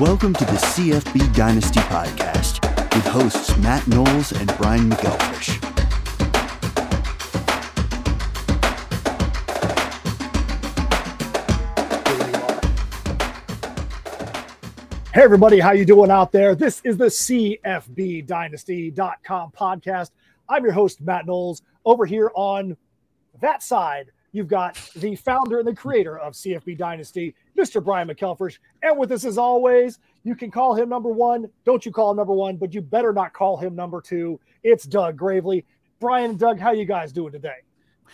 Welcome to the CFB Dynasty Podcast with hosts Matt Knowles and Brian McElfresh. Hey everybody, how you doing out there? This is the CFBDynasty.com podcast. I'm your host, Matt Knowles. Over here on that side, you've got the founder and the creator of CFB Dynasty, Mr. Brian McElfresh. And with us as always, you can call him number one. Don't you call him number one, but you better not call him number two. It's Doug Gravely. Brian and Doug, how you guys doing today?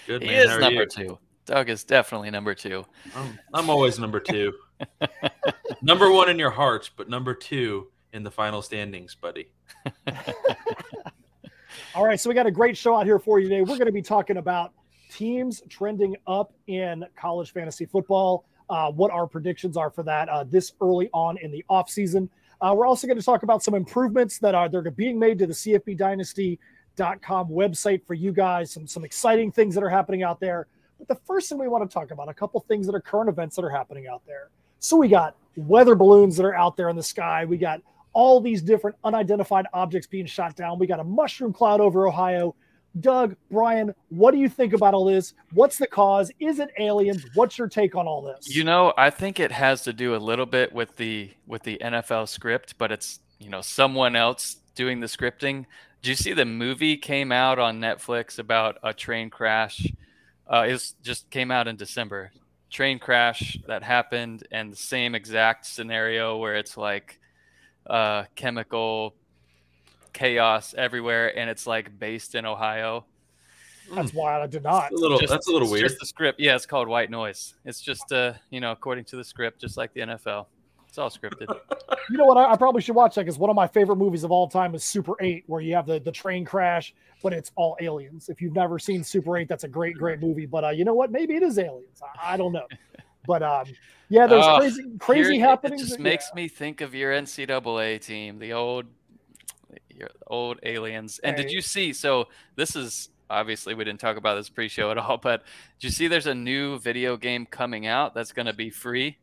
Good, man. He is number two. Doug is definitely number two. I'm always number two. Number one in your hearts, but number two in the final standings, buddy. All right, so we got a great show out here for you today. We're going to be talking about teams trending up in college fantasy football, what our predictions are for that this early on in the offseason. We're also going to talk about some improvements that are being made to the CFBDynasty.com website for you guys, some exciting things that are happening out there. But the first thing we want to talk about, a couple things that are current events that are happening out there. So we got weather balloons that are out there in the sky. We got all these different unidentified objects being shot down. We got a mushroom cloud over Ohio. Doug, Brian, what do you think about all this? What's the cause? Is it aliens? What's your take on all this? You know, I think it has to do a little bit with the NFL script, but it's, you know, someone else doing the scripting. Did you see the movie came out on Netflix about a train crash? It just came out in December. Train crash that happened, and the same exact scenario where it's like chemical chaos everywhere, and it's like based in Ohio. That's wild. I did not. That's a little weird. Just the script. Yeah, it's called White Noise. It's just you know, according to the script, just like the NFL. It's all scripted. You know what? I probably should watch that because one of my favorite movies of all time is Super 8, where you have the train crash, but it's all aliens. If you've never seen Super 8, that's a great, great movie. But you know what? Maybe it is aliens. I don't know. But yeah, there's crazy happenings. It just makes me think of your NCAA team, your old aliens. And Did you see? So this is obviously we didn't talk about this pre-show at all, but did you see? There's a new video game coming out that's going to be free.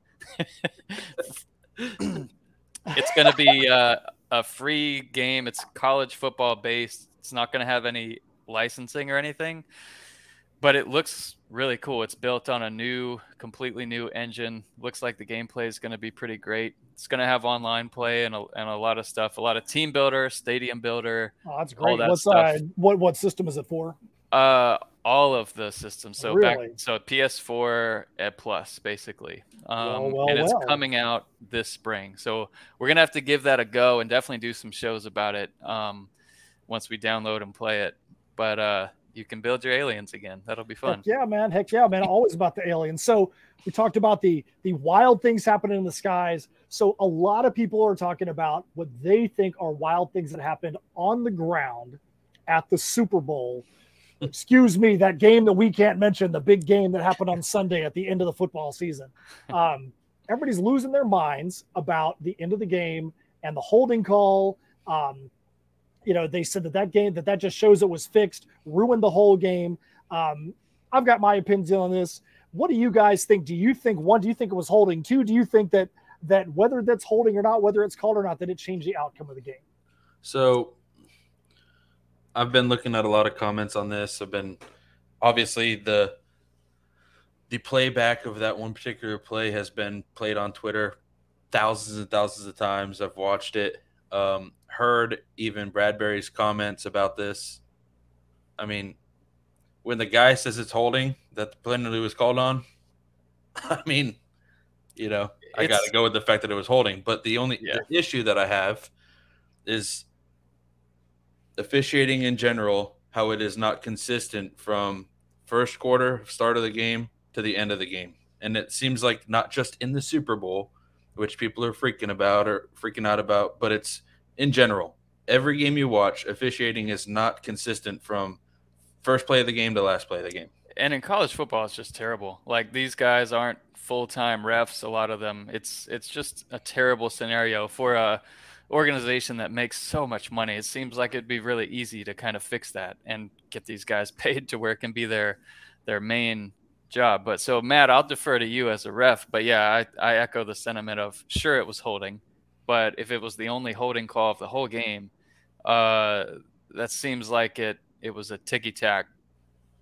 It's going to be a free game. It's college football based. It's not going to have any licensing or anything, but it looks really cool. It's built on a completely new engine. Looks like the gameplay is going to be pretty great. It's going to have online play and a lot of stuff, a lot of team builder, stadium builder. Oh, that's great. What system is it for? All of the systems. So really? So PS4 Plus basically, and it's coming out this spring. So we're going to have to give that a go and definitely do some shows about it. Once we download and play it, but, you can build your aliens again. That'll be fun. Heck yeah, man. Always about the aliens. So we talked about the wild things happening in the skies. So a lot of people are talking about what they think are wild things that happened on the ground at the Super Bowl. Excuse me, that game that we can't mention, the big game that happened on Sunday at the end of the football season. Everybody's losing their minds about the end of the game and the holding call. You know, they said that game, that just shows it was fixed, ruined the whole game. I've got my opinions on this. What do you guys think? Do you think, one, do you think it was holding? Two, do you think that whether that's holding or not, whether it's called or not, that it changed the outcome of the game? So I've been looking at a lot of comments on this. I've been obviously the playback of that one particular play has been played on Twitter thousands and thousands of times. I've watched it, heard even Bradbury's comments about this. I mean, when the guy says it's holding that the penalty was called on, I mean, you know, I got to go with the fact that it was holding. But the only issue that I have is officiating in general, how it is not consistent from first quarter, start of the game to the end of the game. And it seems like not just in the Super Bowl, which people are freaking out about, but it's in general. Every game you watch, officiating is not consistent from first play of the game to last play of the game. And in college football, it's just terrible. Like, these guys aren't full-time refs, a lot of them. It's just a terrible scenario for a organization that makes so much money. It seems like it'd be really easy to kind of fix that and get these guys paid to where it can be their main job. But so Matt, I'll defer to you as a ref, but yeah, I echo the sentiment of sure it was holding. But if it was the only holding call of the whole game, that seems like it was a ticky-tack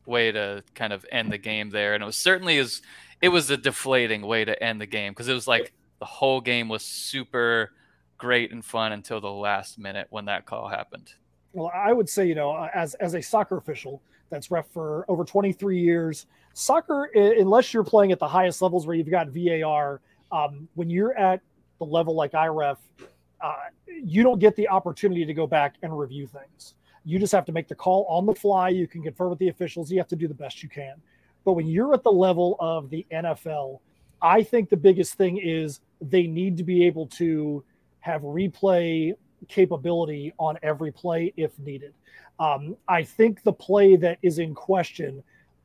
way to kind of end the game there. And it was certainly a deflating way to end the game, because it was like the whole game was super great and fun until the last minute when that call happened. Well, I would say, as a soccer official that's ref for over 23 years, soccer, unless you're playing at the highest levels where you've got VAR, when you're at the level like I ref, you don't get the opportunity to go back and review things. You just have to make the call on the fly. You can confer with the officials. You have to do the best you can. But when you're at the level of the NFL, I think the biggest thing is they need to be able to have replay capability on every play if needed. I think the play that is in question,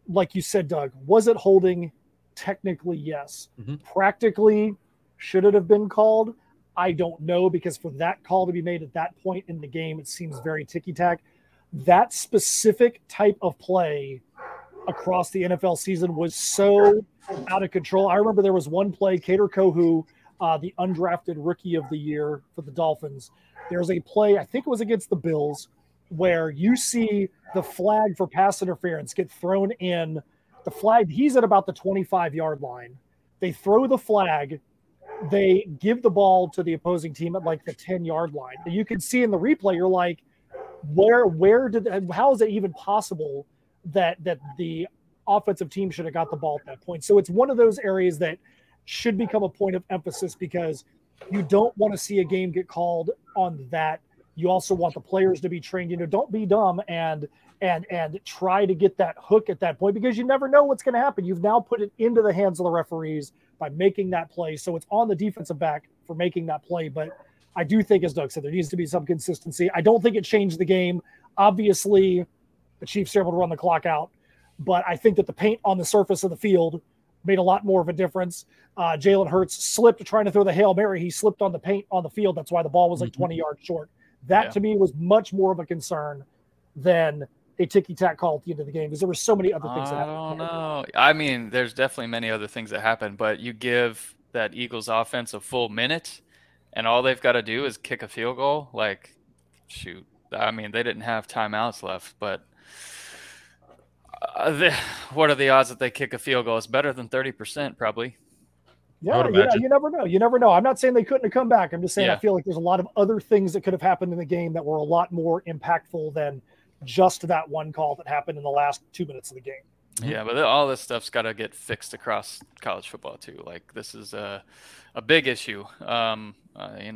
like you said, Doug, was it holding? Technically, yes. Mm-hmm. Practically, should it have been called? I don't know, because for that call to be made at that point in the game, it seems very ticky-tack. That specific type of play across the NFL season was so out of control. I remember there was one play, Kader Kohou, the undrafted rookie of the year for the Dolphins. There's a play, I think it was against the Bills, where you see the flag for pass interference get thrown in. The flag, he's at about the 25-yard line. They throw the flag. They give the ball to the opposing team at like the 10-yard line. You can see in the replay, you're like, how is it even possible that the offensive team should have got the ball at that point? So it's one of those areas that should become a point of emphasis, because you don't want to see a game get called on that. You also want the players to be trained. Don't be dumb and try to get that hook at that point, because you never know what's going to happen. You've now put it into the hands of the referees by making that play. So it's on the defensive back for making that play. But I do think, as Doug said, there needs to be some consistency. I don't think it changed the game. Obviously, the Chiefs are able to run the clock out, but I think that the paint on the surface of the field made a lot more of a difference. Jalen Hurts slipped trying to throw the Hail Mary. He slipped on the paint on the field. That's why the ball was like 20 yards short. That, to me, was much more of a concern than a ticky-tack call at the end of the game, because there were so many other things that happened. I don't know. I mean, there's definitely many other things that happened, but you give that Eagles offense a full minute, and all they've got to do is kick a field goal. Like, shoot. I mean, they didn't have timeouts left, but what are the odds that they kick a field goal? It's better than 30%, probably. Yeah, you never know. You never know. I'm not saying they couldn't have come back. I'm just saying I feel like there's a lot of other things that could have happened in the game that were a lot more impactful than just that one call that happened in the last 2 minutes of the game. Yeah, but all this stuff's got to get fixed across college football too. Like, this is a big issue, and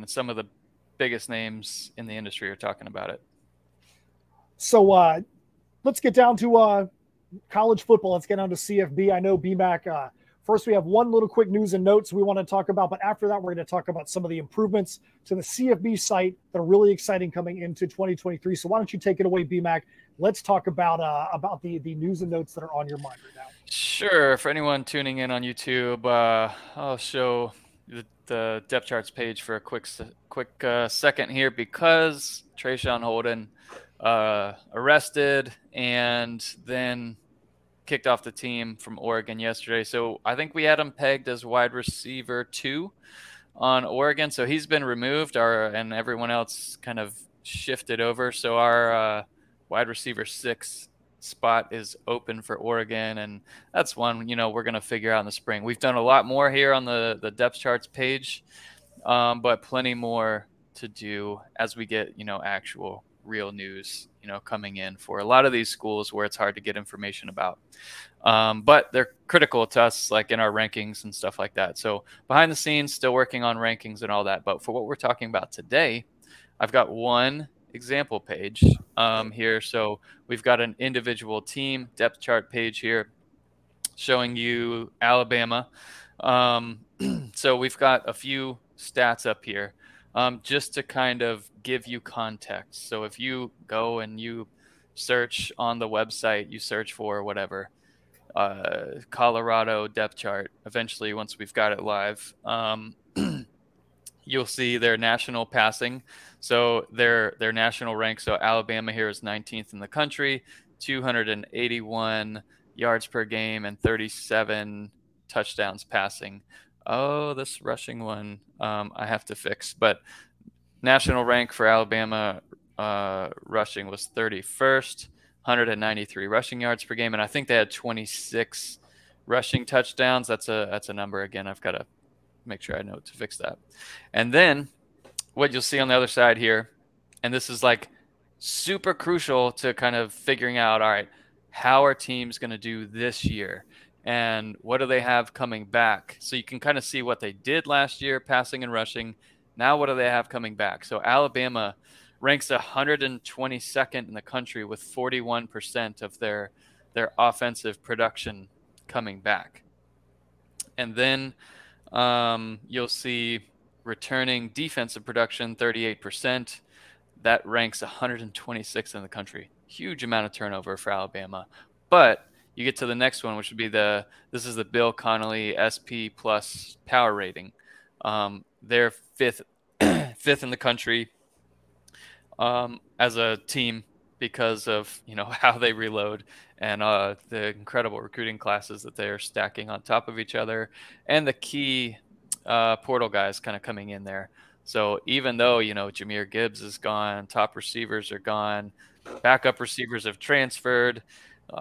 some of the biggest names in the industry are talking about it. So let's get down to college football. Let's get down to CFB. I know BMAC – first, we have one little quick news and notes we want to talk about, but after that, we're going to talk about some of the improvements to the CFB site that are really exciting coming into 2023. So why don't you take it away, BMAC? Let's talk about the news and notes that are on your mind right now. Sure. For anyone tuning in on YouTube, I'll show the depth charts page for a quick second here, because Trayshawn Holden arrested and then kicked off the team from Oregon yesterday. So I think we had him pegged as wide receiver 2 on Oregon. So he's been removed, and everyone else kind of shifted over. So our wide receiver 6 spot is open for Oregon. And that's one, we're going to figure out in the spring. We've done a lot more here on the depth charts page, but plenty more to do as we get, actual real news coming in for a lot of these schools where it's hard to get information about, but they're critical to us, like in our rankings and stuff like that. So behind the scenes, still working on rankings and all that, but for what we're talking about today, I've got one example page here. So we've got an individual team depth chart page here showing you Alabama. So we've got a few stats up here, just to kind of give you context. So if you go and you search on the website, you search for whatever, Colorado depth chart, eventually once we've got it live, you'll see their national passing. So their national rank. So Alabama here is 19th in the country, 281 yards per game and 37 touchdowns passing. oh, this rushing one I have to fix. But national rank for Alabama rushing was 31st, 193 rushing yards per game. And I think they had 26 rushing touchdowns. That's a number. Again, I've got to make sure I know to fix that. And then what you'll see on the other side here, and this is like super crucial to kind of figuring out, all right, how are teams going to do this year? And what do they have coming back? So you can kind of see what they did last year, passing and rushing. Now what do they have coming back? So Alabama ranks 122nd in the country with 41% of their offensive production coming back. And then you'll see returning defensive production, 38%. That ranks 126th in the country. Huge amount of turnover for Alabama. But you get to the next one, which would be this is the Bill Connelly SP plus power rating. They're fifth in the country as a team because of, you know, how they reload and the incredible recruiting classes that they're stacking on top of each other, and the key portal guys kind of coming in there. So even though, you know, Jahmyr Gibbs is gone, top receivers are gone, backup receivers have transferred, you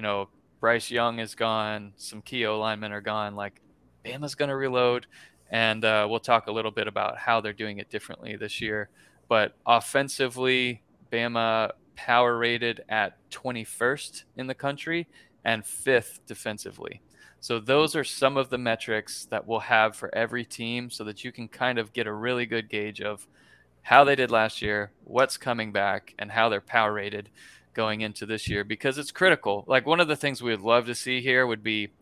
know, Bryce Young is gone, some key O linemen are gone, like Bama's going to reload. And we'll talk a little bit about how they're doing it differently this year. But offensively, Bama power rated at 21st in the country and 5th defensively. So those are some of the metrics that we'll have for every team so that you can kind of get a really good gauge of how they did last year, what's coming back, and how they're power rated going into this year, because it's critical. Like, one of the things we would love to see here would be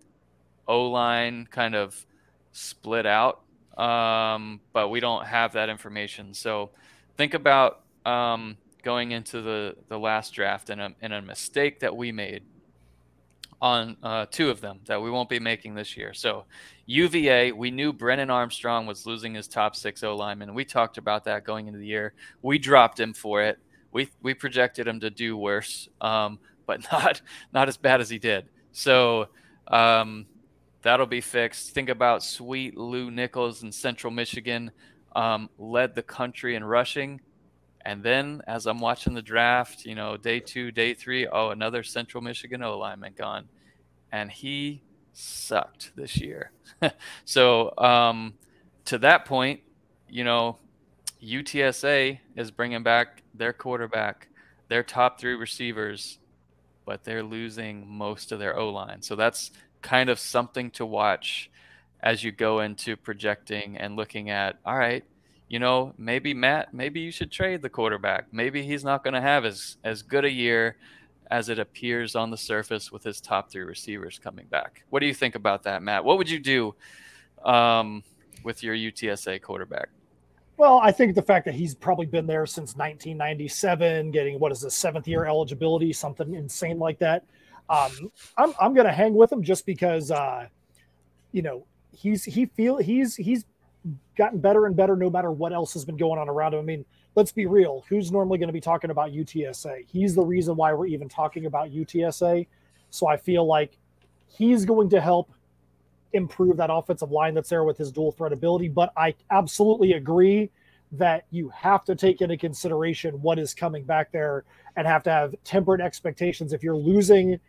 O-line kind of split out, but we don't have that information. So think about going into the last draft and a mistake that we made on two of them that we won't be making this year. So UVA, we knew Brennan Armstrong was losing his top 6 O-lineman. We talked about that going into the year. We dropped him for it. We projected him to do worse, but not as bad as he did. So that'll be fixed. Think about Sweet Lou Nichols in Central Michigan, led the country in rushing. And then as I'm watching the draft, you know, day 2, day 3, oh, another Central Michigan O-lineman gone. And he sucked this year. So to that point, you know, UTSA is bringing back their quarterback, their top 3 receivers, but they're losing most of their O-line. So that's kind of something to watch as you go into projecting and looking at, all right, you know, maybe you should trade the quarterback. Maybe he's not going to have as good a year as it appears on the surface with his top 3 receivers coming back. What do you think about that, Matt? What would you do with your UTSA quarterback? Well, I think the fact that he's probably been there since 1997, getting, what is the 7th year eligibility, something insane like that. I'm going to hang with him just because, you know, he's gotten better and better no matter what else has been going on around him. I mean, let's be real. Who's normally going to be talking about UTSA? He's the reason why we're even talking about UTSA. So I feel like he's going to help improve that offensive line that's there with his dual threat ability. But I absolutely agree that you have to take into consideration what is coming back there and have to have tempered expectations. If you're losing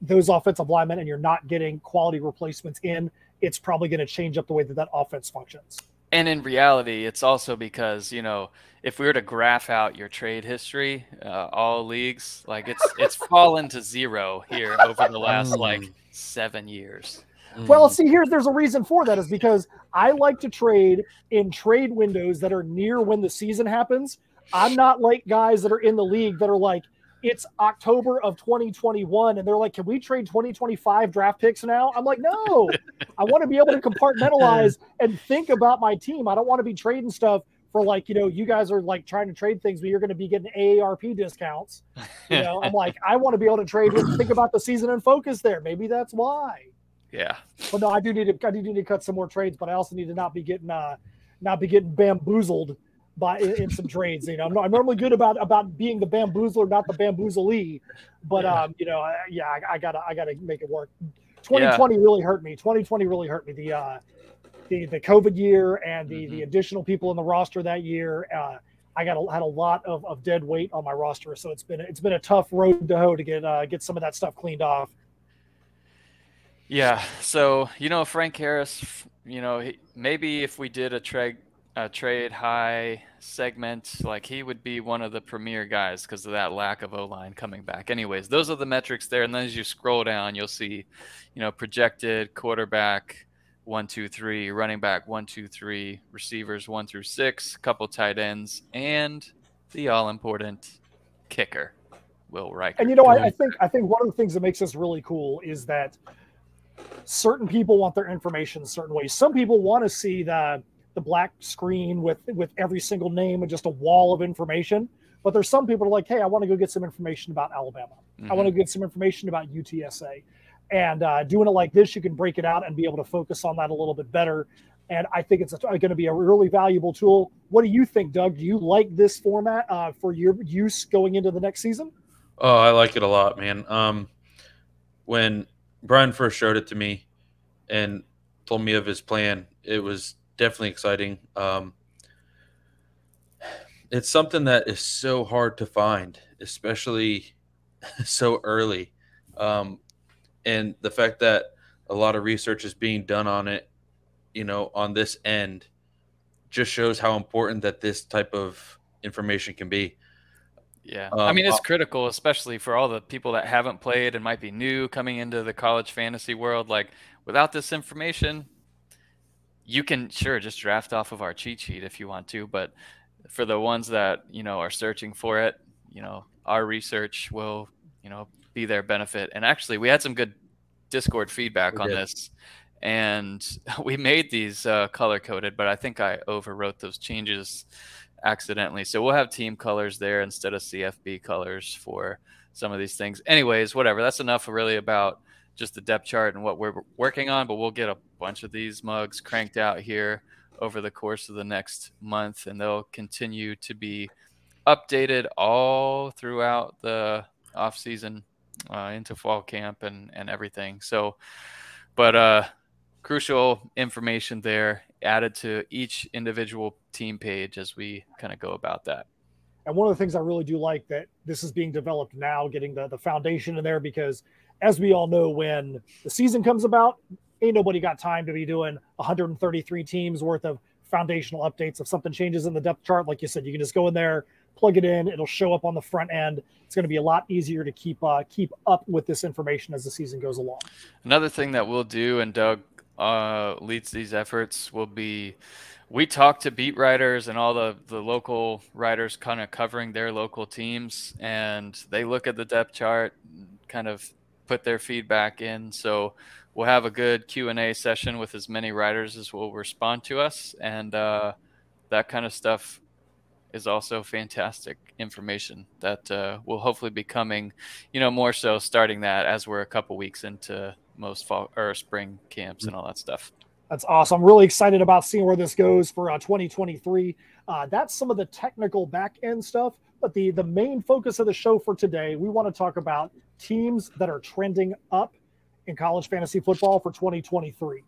those offensive linemen and you're not getting quality replacements in, it's probably going to change up the way that offense functions. And in reality, it's also because, you know, if we were to graph out your trade history, all leagues, like it's fallen to zero here over the last like 7 years. Well, see, there's a reason for that, is because I like to trade in trade windows that are near when the season happens. I'm not like guys that are in the league that are like, it's October of 2021. And they're like, can we trade 2025 draft picks now? I'm like, no, I want to be able to compartmentalize and think about my team. I don't want to be trading stuff for, like, you know, you guys are like trying to trade things, but you're going to be getting AARP discounts. You know, I'm like, I want to be able to trade and think about the season and focus there. Maybe that's why. Yeah. Well, no, I do need to cut some more trades, but I also need to not be getting bamboozled by in some trades. You know, I'm normally good about being the bamboozler, not the bamboozlee, but yeah, I gotta make it work. 2020 really hurt me. 2020 really hurt me. The COVID year and the additional people in the roster that year. I had a lot of dead weight on my roster, so it's been a tough road to hoe to get some of that stuff cleaned off. Yeah, so Frank Harris, maybe if we did a trade high segment, like he would be one of the premier guys because of that lack of O-line coming back. Anyways, those are the metrics there, and then as you scroll down, you'll see, projected quarterback 1, 2, 3, running back 1, 2, 3, receivers 1 through 6, couple tight ends, and the all-important kicker, Will Riker. And I think one of the things that makes this really cool is that certain people want their information certain ways. Some people want to see the black screen with every single name and just a wall of information. But there's some people who are like, hey, I want to go get some information about Alabama. Mm-hmm. I want to get some information about UTSA. And doing it like this, you can break it out and be able to focus on that a little bit better. And I think it's going to be a really valuable tool. What do you think, Doug? Do you like this format for your use going into the next season? Oh, I like it a lot, man. When Brian first showed it to me and told me of his plan, it was definitely exciting. It's something that is so hard to find, especially so early. And the fact that a lot of research is being done on it, on this end, just shows how important that this type of information can be. Yeah. It's critical, especially for all the people that haven't played and might be new coming into the college fantasy world. Like, without this information, you can just draft off of our cheat sheet if you want to. But for the ones that, are searching for it, our research will, be their benefit. And actually, we had some good Discord feedback on this, and we made these color coded, but I think I overwrote those changes accidentally. So we'll have team colors there instead of CFB colors for some of these things. Anyways, whatever. That's enough really about just the depth chart and what we're working on, but we'll get a bunch of these mugs cranked out here over the course of the next month, and they'll continue to be updated all throughout the off season, into fall camp and everything. So, but crucial information there added to each individual team page as we kind of go about that. And one of the things I really do like that this is being developed now, getting the foundation in there, because as we all know, when the season comes about, ain't nobody got time to be doing 133 teams worth of foundational updates. If something changes in the depth chart, like you said, you can just go in there, plug it in, it'll show up on the front end. It's going to be a lot easier to keep up with this information as the season goes along. Another thing that we'll do, and Doug leads these efforts, will be we talk to beat writers and all the local writers kind of covering their local teams, and they look at the depth chart, kind of put their feedback in. So we'll have a good Q&A session with as many writers as will respond to us, and that kind of stuff is also fantastic information that will hopefully be coming, more so starting that as we're a couple weeks into most fall or spring camps and all that stuff. That's awesome. I'm really excited about seeing where this goes for 2023. That's some of the technical back end stuff, but the main focus of the show for today, we want to talk about teams that are trending up in college fantasy football for 2023.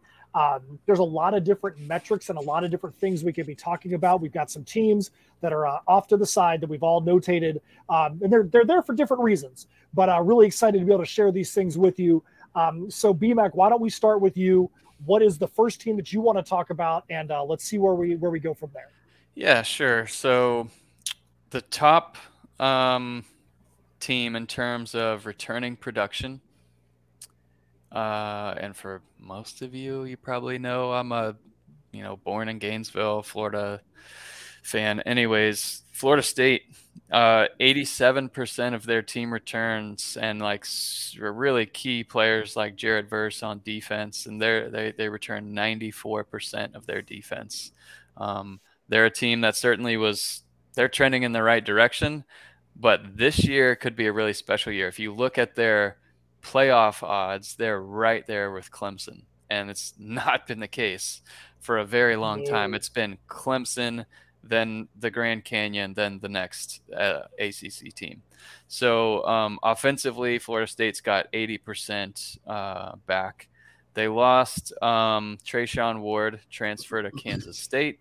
There's a lot of different metrics and a lot of different things we could be talking about. We've got some teams that are off to the side that we've all notated, and they're there for different reasons, but really excited to be able to share these things with you. So BMAC, why don't we start with you? What is the first team that you want to talk about? And let's see where we go from there. Yeah, sure. So the top team in terms of returning production, and for most of you probably know I'm a born in Gainesville, Florida fan. Anyways, Florida State, 87% of their team returns, and like really key players like Jared Verse on defense, and they return 94% of their defense. They're a team that certainly they're trending in the right direction, but this year could be a really special year. If you look at their playoff odds, they're right there with Clemson, and it's not been the case for a very long time. It's been Clemson, then the Grand Canyon, then the next ACC team. So offensively, Florida State's got 80% back. They lost Trayshawn Ward, transfer to Kansas State.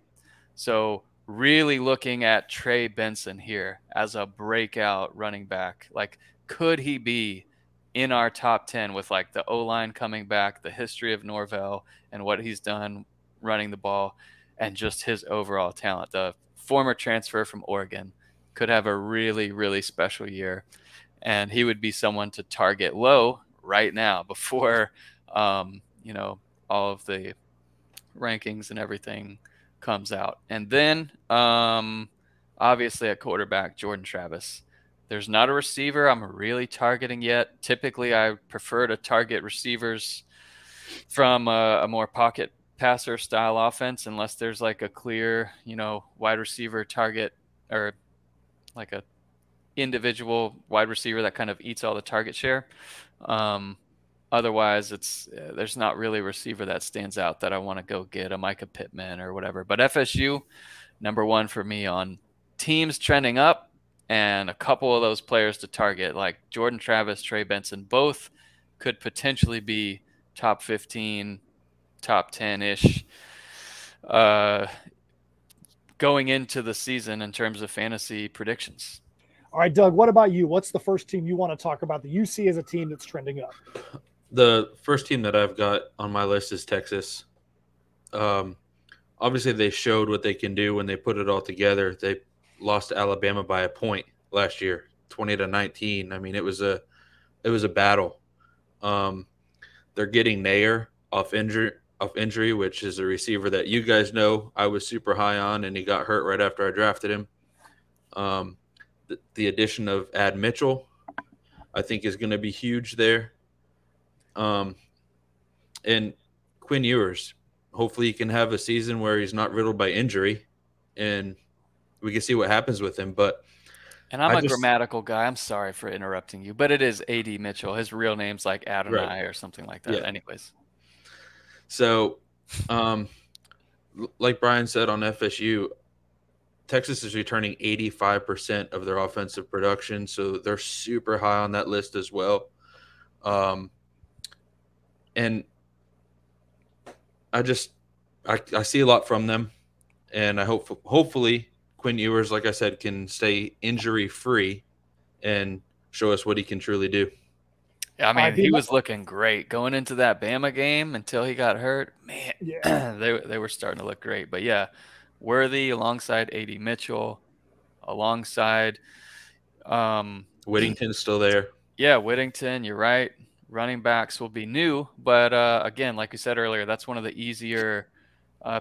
So really looking at Trey Benson here as a breakout running back. Like, could he be in our top 10 with like the O-line coming back, the history of Norvell and what he's done running the ball, and just his overall talent? The former transfer from Oregon could have a really, really special year, and he would be someone to target low right now before you know, all of the rankings and everything comes out. And then obviously at quarterback, Jordan Travis. There's not a receiver I'm really targeting yet. Typically, I prefer to target receivers from a more pocket passer style offense, unless there's like a clear, you know, wide receiver target, or like a individual wide receiver that kind of eats all the target share. Otherwise, it's there's not really a receiver that stands out that I want to go get, a Micah Pittman or whatever. But FSU, number one for me on teams trending up, and a couple of those players to target, like Jordan Travis, Trey Benson, both could potentially be top 15, top 10-ish going into the season in terms of fantasy predictions. All right, Doug, what about you? What's the first team you want to talk about that you see as a team that's trending up? The first team that I've got on my list is Texas. Obviously, they showed what they can do when they put it all together. They lost to Alabama by a point last year, 20-19. I mean, it was a battle. They're getting Nayer off injury, which is a receiver that you guys know I was super high on, and he got hurt right after I drafted him. The addition of Ad Mitchell, I think, is going to be huge there. And Quinn Ewers, hopefully he can have a season where he's not riddled by injury, and we can see what happens with him. And I'm a grammatical guy. I'm sorry for interrupting you, but it is A.D. Mitchell. His real name's like Adonai or something like that. Yeah. Anyways. So, like Brian said on FSU, Texas is returning 85% of their offensive production, so they're super high on that list as well. And I see a lot from them, and I hopefully Quinn Ewers, like I said, can stay injury-free and show us what he can truly do. Yeah, I mean, he was looking great going into that Bama game until he got hurt. Man, yeah. they were starting to look great, but yeah. Worthy alongside A.D. Mitchell, alongside Whittington's still there. Yeah, Whittington, you're right. Running backs will be new, but again, like we said earlier, that's one of the easier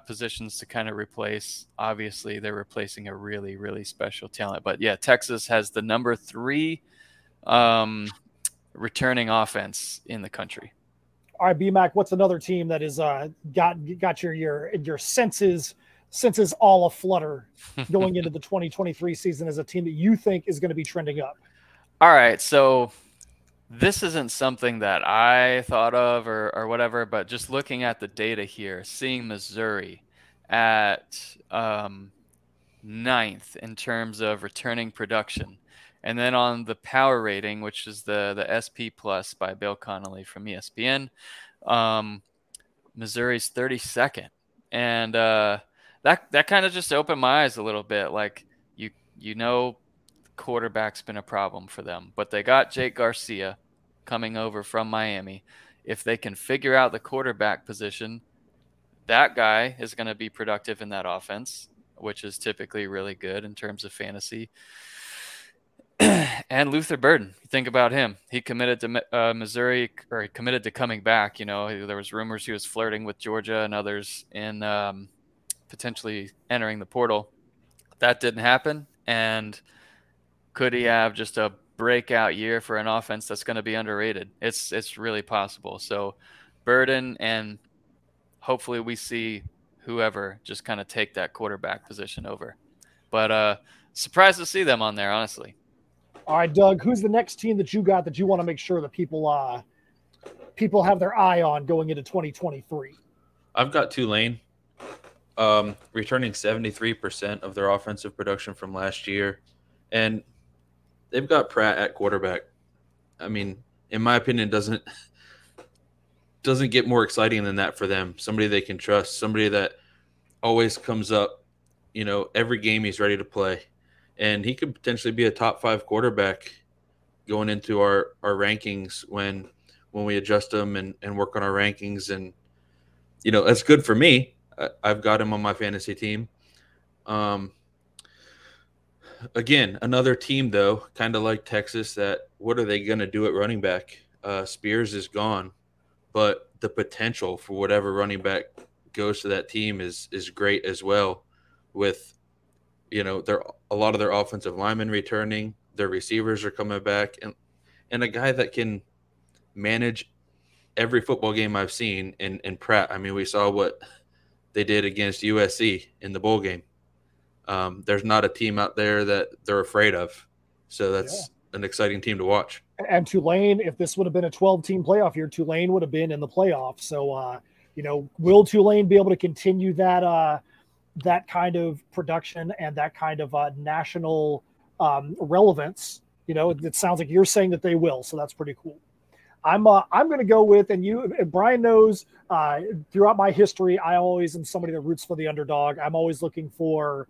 positions to kind of replace. Obviously, they're replacing a really, really special talent. But yeah, Texas has the number 3 returning offense in the country. All right, BMAC, what's another team that is got your senses all a flutter going into the 2023 season as a team that you think is going to be trending up? All right. So this isn't something that I thought of or whatever, but just looking at the data here, seeing Missouri at 9th in terms of returning production. And then on the power rating, which is the SP plus by Bill Connelly from ESPN, Missouri's 32nd. And, That kind of just opened my eyes a little bit. Like, you know, quarterback's been a problem for them, but they got Jake Garcia coming over from Miami. If they can figure out the quarterback position, that guy is going to be productive in that offense, which is typically really good in terms of fantasy. And Luther Burden, think about him. He committed to Missouri, or he committed to coming back. You know, there was rumors he was flirting with Georgia and others in potentially entering the portal. That didn't happen. And could he have just a breakout year for an offense that's going to be underrated? It's really possible. So Burden, and hopefully we see whoever just kind of take that quarterback position over. But surprised to see them on there, honestly. All right, Doug, who's the next team that you got that you want to make sure that people have their eye on going into 2023? I've got Tulane. returning 73% of their offensive production from last year. And they've got Pratt at quarterback. I mean, in my opinion, doesn't get more exciting than that for them. Somebody they can trust, somebody that always comes up, you know, every game he's ready to play. And he could potentially be a top five quarterback going into our rankings when we adjust them and work on our rankings. And, you know, that's good for me. I've got him on my fantasy team. Again, another team, though, kind of like Texas, that what are they going to do at running back? Spears is gone, but the potential for whatever running back goes to that team is great as well with, you know, a lot of their offensive linemen returning, their receivers are coming back, and a guy that can manage every football game I've seen in Pratt. I mean, we saw what they did against USC in the bowl game. There's not a team out there that they're afraid of. So that's an exciting team to watch. And Tulane, if this would have been a 12-team playoff year, Tulane would have been in the playoffs. So, you know, will Tulane be able to continue that that kind of production and that kind of national relevance? You know, it sounds like you're saying that they will. So that's pretty cool. I'm going to go with, and you, and Brian knows throughout my history, I always am somebody that roots for the underdog. I'm always looking for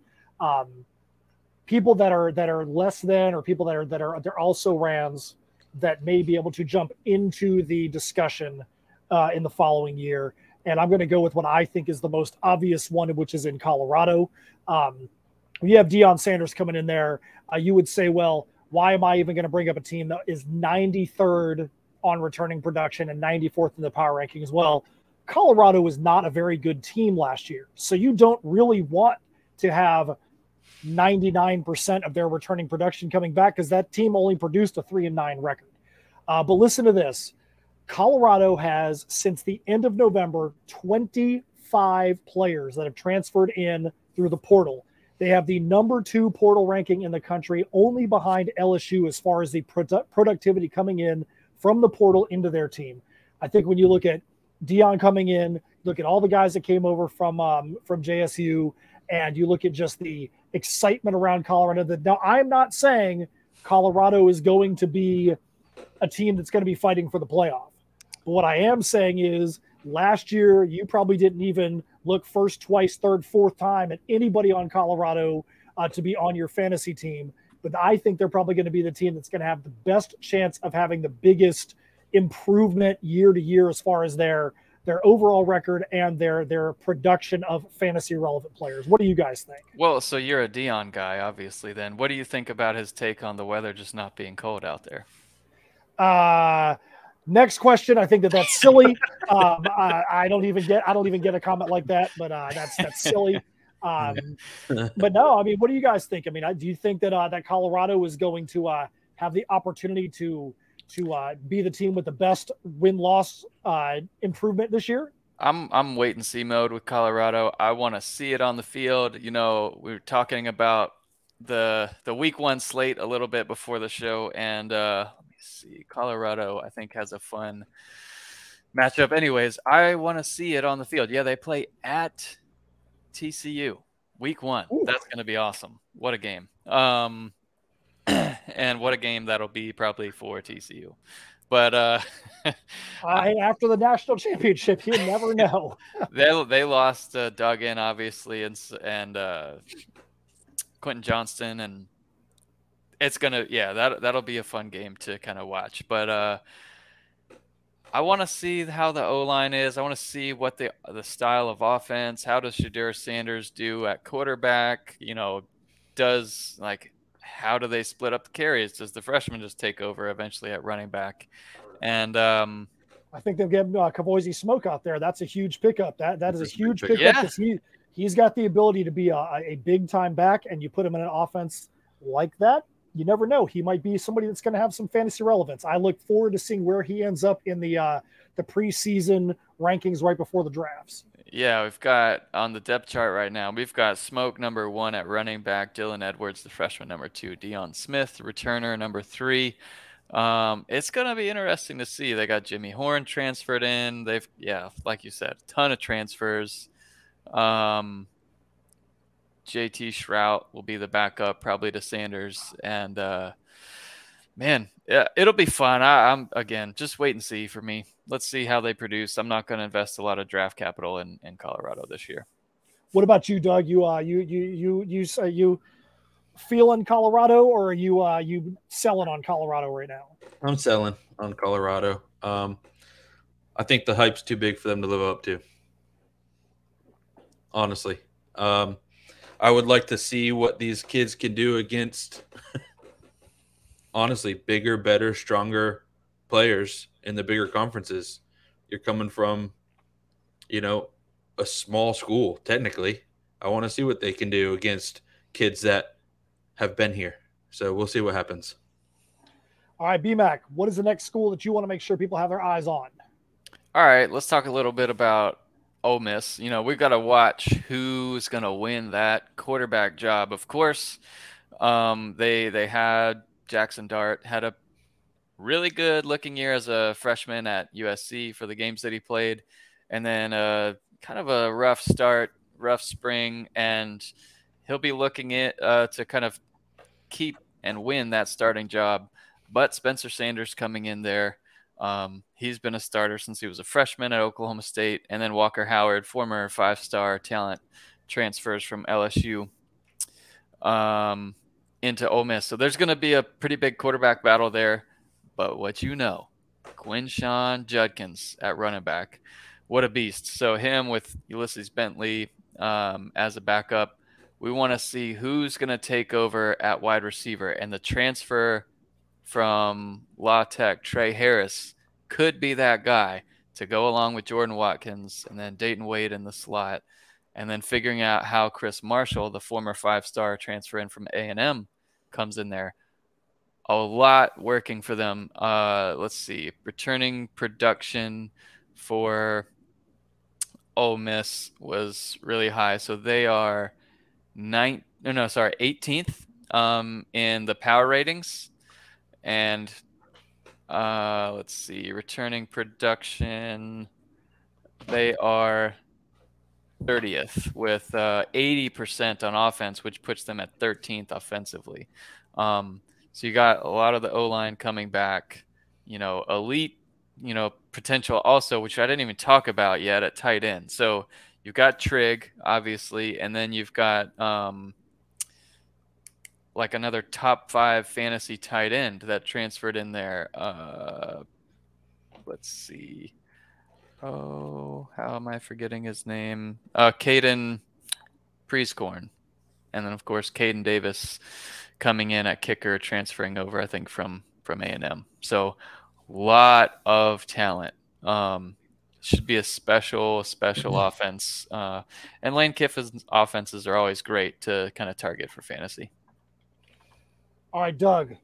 people that are less than, or people that are they're also Rams that may be able to jump into the discussion in the following year. And I'm going to go with what I think is the most obvious one, which is in Colorado. You have Deion Sanders coming in there. You would say, well, why am I even going to bring up a team that is 93rd on returning production and 94th in the power ranking as well? Colorado was not a very good team last year. So you don't really want to have 99% of their returning production coming back, because that team only produced a 3-9 record. But listen to this. Colorado has, since the end of November, 25 players that have transferred in through the portal. They have the number 2 portal ranking in the country, only behind LSU as far as the productivity coming in from the portal into their team. I think when you look at Deion coming in, look at all the guys that came over from JSU, and you look at just the excitement around Colorado. That now, I'm not saying Colorado is going to be a team that's going to be fighting for the playoff. But what I am saying is last year, you probably didn't even look first, twice, third, fourth time at anybody on Colorado to be on your fantasy team. But I think they're probably going to be the team that's going to have the best chance of having the biggest improvement year to year as far as their overall record and their production of fantasy relevant players. What do you guys think? Well, so you're a Deion guy, obviously, then. What do you think about his take on the weather just not being cold out there? Next question. I think that's silly. I don't even get a comment like that, but that's silly. But no, I mean, what do you guys think? I mean, do you think that that Colorado is going to have the opportunity to be the team with the best win-loss improvement this year? I'm wait and see mode with Colorado. I want to see it on the field. You know, we were talking about the week 1 slate a little bit before the show, and let me see, Colorado I think has a fun matchup. Anyways, I want to see it on the field. Yeah, they play at TCU week 1. Ooh. That's going to be awesome. What a game. And what a game that'll be probably for TCU. But after the national championship, you never know. they lost Duggan, obviously, and Quentin Johnston, and it's going to – yeah, that'll be a fun game to kind of watch. But I want to see how the O-line is. I want to see what the style of offense, how does Jahmyr Sanders do at quarterback? You know, does – like, how do they split up the carries? Does the freshman just take over eventually at running back? And I think they've given Kavosiey Smoke out there. That's a huge pickup. That is a huge pickup. Yeah. He's got the ability to be a big-time back, and you put him in an offense like that, you never know. He might be somebody that's going to have some fantasy relevance. I look forward to seeing where he ends up in the preseason rankings right before the drafts. Yeah, we've got on the depth chart right now, we've got Smoke number 1 at running back, Dylan Edwards, the freshman, number 2, Deion Smith, returner, number 3. It's going to be interesting to see. They got Jimmy Horn transferred in. They've, like you said, a ton of transfers. JT Shrout will be the backup probably to Sanders. And man, yeah, it'll be fun. I'm again, just wait and see for me. Let's see how they produce. I'm not going to invest a lot of draft capital in Colorado this year. What about you, Doug? You feeling Colorado, or are you selling on Colorado right now? I'm selling on Colorado. I think the hype's too big for them to live up to. Honestly, I would like to see what these kids can do against, honestly, bigger, better, stronger players in the bigger conferences. You're coming from, a small school, technically. I want to see what they can do against kids that have been here. So we'll see what happens. All right, BMAC, what is the next school that you want to make sure people have their eyes on? All right, let's talk a little bit about Ole Miss. We've got to watch who's going to win that quarterback job. Of course, they had Jackson Dart had a really good looking year as a freshman at USC for the games that he played. And then kind of a rough start, rough spring, and he'll be looking to kind of keep and win that starting job. But Spencer Sanders coming in there, he's been a starter since he was a freshman at Oklahoma State. And then Walker Howard, former five-star talent, transfers from LSU into Ole Miss. So there's going to be a pretty big quarterback battle there. But Quinshon Judkins at running back. What a beast. So him with Ulysses Bentley as a backup. We want to see who's going to take over at wide receiver. And the transfer from La Tech, Trey Harris, could be that guy to go along with Jordan Watkins and then Dayton Wade in the slot. And then figuring out how Chris Marshall, the former five-star transfer in from A&M, comes in there. A lot working for them. Let's see. Returning production for Ole Miss was really high, so they are 18th in the power ratings. And let's see, returning production, they are 30th with 80% on offense, which puts them at 13th offensively. So you got a lot of the O-line coming back, elite, potential also, which I didn't even talk about yet, at tight end. So you've got Trigg, obviously, and then you've got another top five fantasy tight end that transferred in there. Let's see. Oh, how am I forgetting his name? Caden Prescorn. And then, of course, Caden Davis coming in at kicker, transferring over, I think, from A&M. So lot of talent. Should be a special offense. And Lane Kiffin's offenses are always great to kind of target for fantasy. All right, Doug,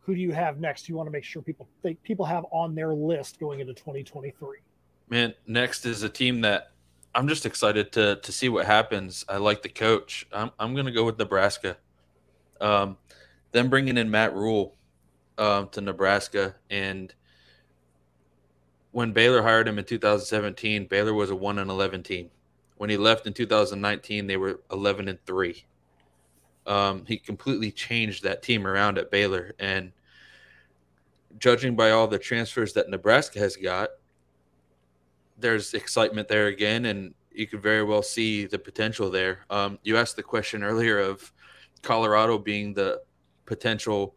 who do you have next? You want to make sure people have on their list going into 2023. Man, next is a team that I'm just excited to see what happens. I like the coach. I'm going to go with Nebraska. Then bringing in Matt Rhule to Nebraska, and when Baylor hired him in 2017, Baylor was a 1-11 team. When he left in 2019, they were 11-3. He completely changed that team around at Baylor, and judging by all the transfers that Nebraska has got, there's excitement there again, and you could very well see the potential there. You asked the question earlier of Colorado being the potential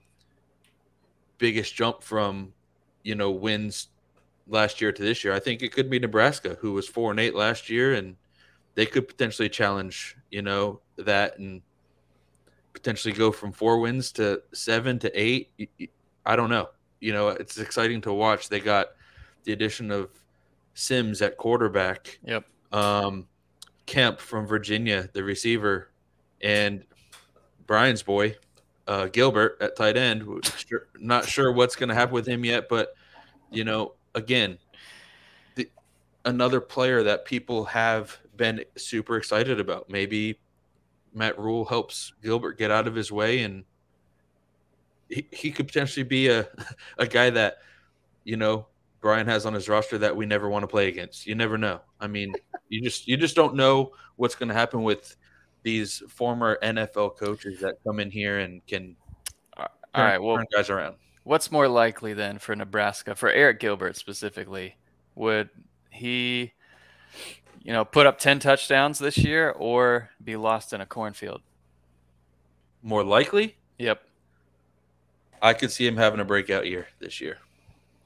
biggest jump from, wins last year to this year. I think it could be Nebraska, who was 4-8 last year, and they could potentially challenge, that, and potentially go from 4 wins to 7 to 8. I don't know. It's exciting to watch. They got the addition of Sims at quarterback. Yep. Kemp from Virginia, the receiver, and Brian's boy, Gilbert at tight end. Not sure what's going to happen with him yet, but again, another player that people have been super excited about. Maybe Matt Rhule helps Gilbert get out of his way, and he could potentially be a guy that Brian has on his roster that we never want to play against. You never know. I mean, you just don't know what's going to happen with these former NFL coaches that come in here and can turn guys around. What's more likely then for Nebraska, for Eric Gilbert specifically? Would he, you know, put up 10 touchdowns this year or be lost in a cornfield? More likely? Yep. I could see him having a breakout year this year.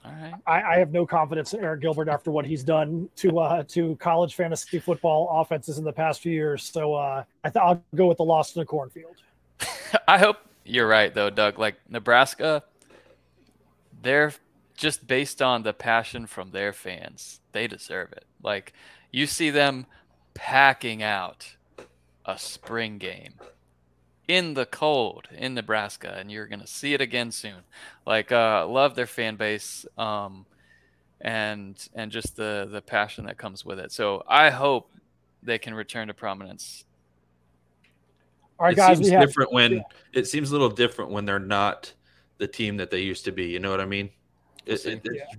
All right. I have no confidence in Eric Gilbert after what he's done to college fantasy football offenses in the past few years. So I'll go with the loss in the cornfield. I hope you're right, though, Doug. Like Nebraska, they're just based on the passion from their fans. They deserve it. Like you see them packing out a spring game in the cold in Nebraska, and you're going to see it again soon. Like, love their fan base and just the passion that comes with it. So I hope they can return to prominence. All right, guys, it seems a little different when they're not the team that they used to be. You know what I mean?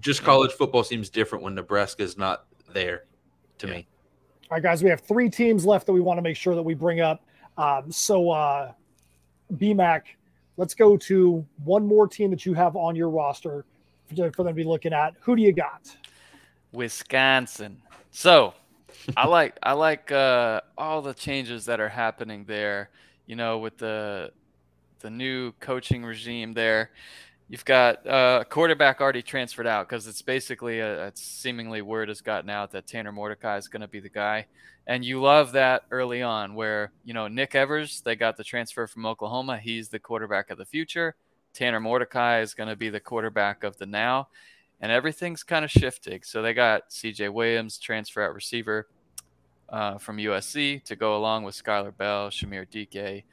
Just college football seems different when Nebraska is not there to me. All right, guys, we have three teams left that we want to make sure that we bring up. So BMAC, let's go to one more team that you have on your roster for them to be looking at. Who do you got? Wisconsin. So I like all the changes that are happening there, you know, with the new coaching regime there. You've got a quarterback already transferred out because it's basically it's seemingly word has gotten out that Tanner Mordecai is going to be the guy. And you love that early on where, you know, Nick Evers, they got the transfer from Oklahoma. He's the quarterback of the future. Tanner Mordecai is going to be the quarterback of the now. And everything's kind of shifting. So they got C.J. Williams, transfer out receiver from USC to go along with Skylar Bell, Shamir Dike.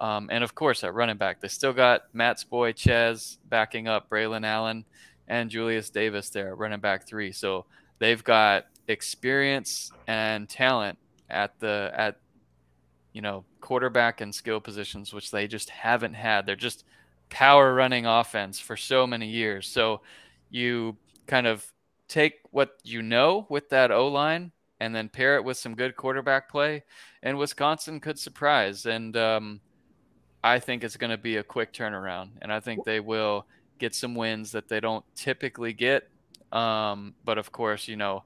And, of course, at running back, they still got Matt's boy, Chez, backing up Braylon Allen and Julius Davis there, running back 3. So they've got experience and talent at quarterback and skill positions, which they just haven't had. They're just power running offense for so many years. So you kind of take what you know with that O-line and then pair it with some good quarterback play, and Wisconsin could surprise. And, I think it's going to be a quick turnaround, and I think they will get some wins that they don't typically get. But of course, you know,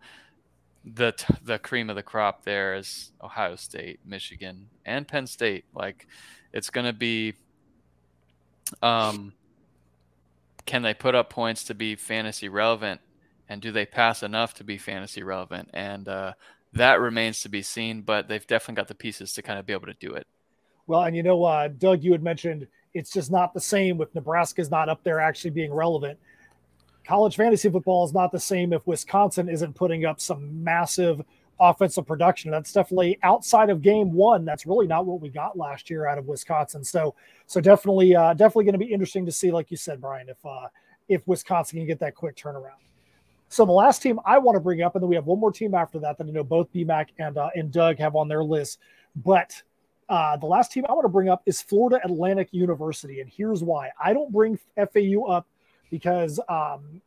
the cream of the crop there is Ohio State, Michigan, and Penn State. Like, it's going to be, can they put up points to be fantasy relevant, and do they pass enough to be fantasy relevant? And that remains to be seen, but they've definitely got the pieces to kind of be able to do it. Well, and you know, Doug, you had mentioned it's just not the same if Nebraska's not up there actually being relevant. College fantasy football is not the same if Wisconsin isn't putting up some massive offensive production. That's definitely outside of game one. That's really not what we got last year out of Wisconsin. So definitely going to be interesting to see, like you said, Brian, if Wisconsin can get that quick turnaround. So the last team I want to bring up, and then we have one more team after that I know both BMAC and Doug have on their list, but the last team I want to bring up is Florida Atlantic University, and here's why. I don't bring FAU up because I'm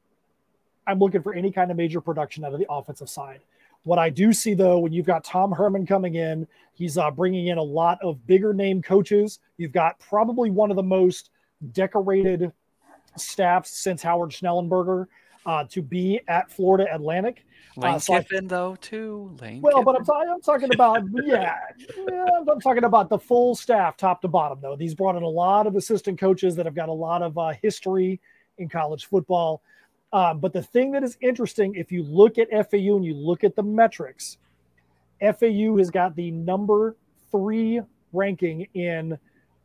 looking for any kind of major production out of the offensive side. What I do see, though, when you've got Tom Herman coming in, he's bringing in a lot of bigger-name coaches. You've got probably one of the most decorated staffs since Howard Schnellenberger to be at Florida Atlantic. Lane Kiffin, though, too. Well, Kiffin. But I'm talking about, I'm talking about the full staff top to bottom, though. These brought in a lot of assistant coaches that have got a lot of history in college football. But the thing that is interesting, if you look at FAU and you look at the metrics, FAU has got the number 3 ranking in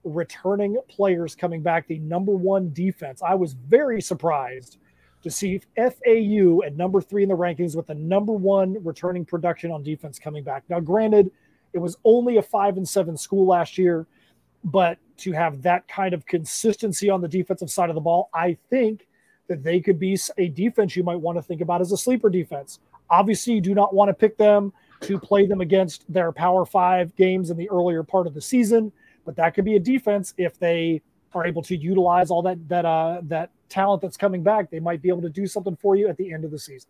returning players coming back, the number 1 defense. I was very surprised to see FAU at number 3 in the rankings with the number 1 returning production on defense coming back. Now, granted, it was only a 5-7 school last year, but to have that kind of consistency on the defensive side of the ball, I think that they could be a defense you might want to think about as a sleeper defense. Obviously, you do not want to pick them to play them against their Power 5 games in the earlier part of the season, but that could be a defense if they are able to utilize all that talent that's coming back. They might be able to do something for you at the end of the season.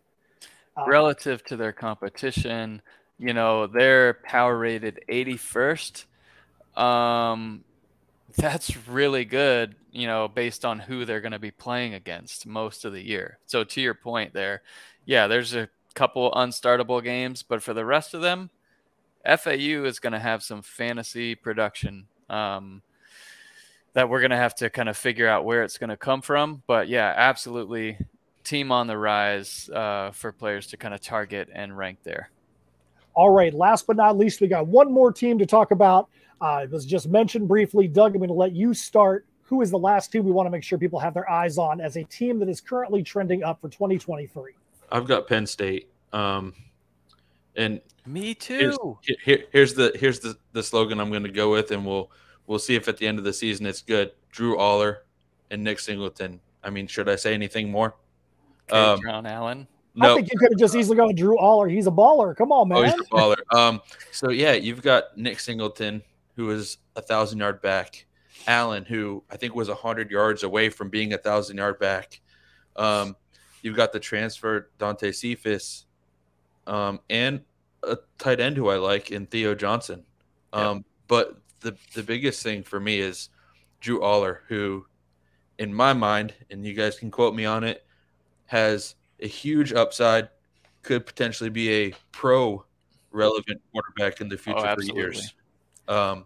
Relative to their competition, you know, they're power rated 81st. That's really good, you know, based on who they're going to be playing against most of the year. So to your point there, yeah, there's a couple unstartable games, but for the rest of them, FAU is going to have some fantasy production that we're going to have to kind of figure out where it's going to come from. But yeah, absolutely, team on the rise for players to kind of target and rank there. All right, last but not least, we got one more team to talk about. It was just mentioned briefly. Doug, I'm going to let you start. Who is the last team we want to make sure people have their eyes on as a team that is currently trending up for 2023? I've got Penn State. And me too. Here's the slogan I'm going to go with, and we'll see if at the end of the season it's good. Drew Allar and Nick Singleton. I mean, should I say anything more? Okay, John Allen. No. I think you could have just easily gone with Drew Allar. He's a baller. Come on, man. Oh, he's a baller. So, yeah, you've got Nick Singleton, who is 1,000-yard back. Allen, who I think was 100 yards away from being 1,000-yard back. You've got the transfer, Dante Cephas, and a tight end who I like in Theo Johnson. Yeah. But the biggest thing for me is Drew Allar, who, in my mind, and you guys can quote me on it, has – a huge upside, could potentially be a pro-relevant quarterback in the future for years. I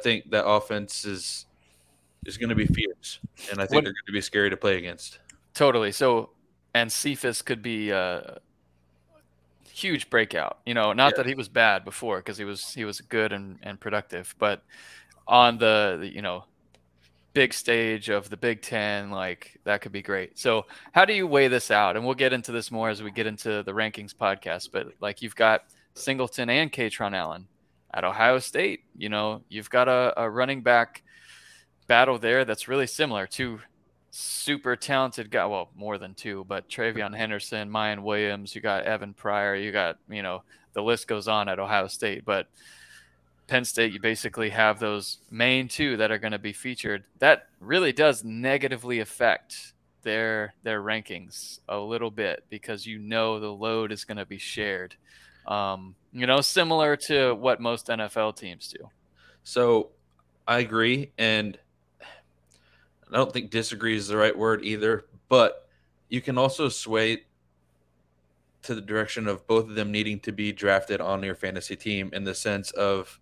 think that offense is going to be fierce, and I think they're going to be scary to play against. Totally. So, and Cephas could be a huge breakout. You know, not that he was bad before, because he was good and productive, but on the you know, big stage of the Big Ten, like that could be great. So how do you weigh this out? And we'll get into this more as we get into the rankings podcast, but like you've got Singleton and Katron Allen at Ohio State. You know, you've got a running back battle there that's really similar to super talented guy. Well, more than two, but Travion Henderson, Mayan Williams, you got Evan Pryor, you got, you know, the list goes on at Ohio State. But Penn State, you basically have those main two that are going to be featured. That really does negatively affect their rankings a little bit, because you know the load is going to be shared. You know, similar to what most NFL teams do. So I agree, and I don't think disagree is the right word either, but you can also sway to the direction of both of them needing to be drafted on your fantasy team, in the sense of,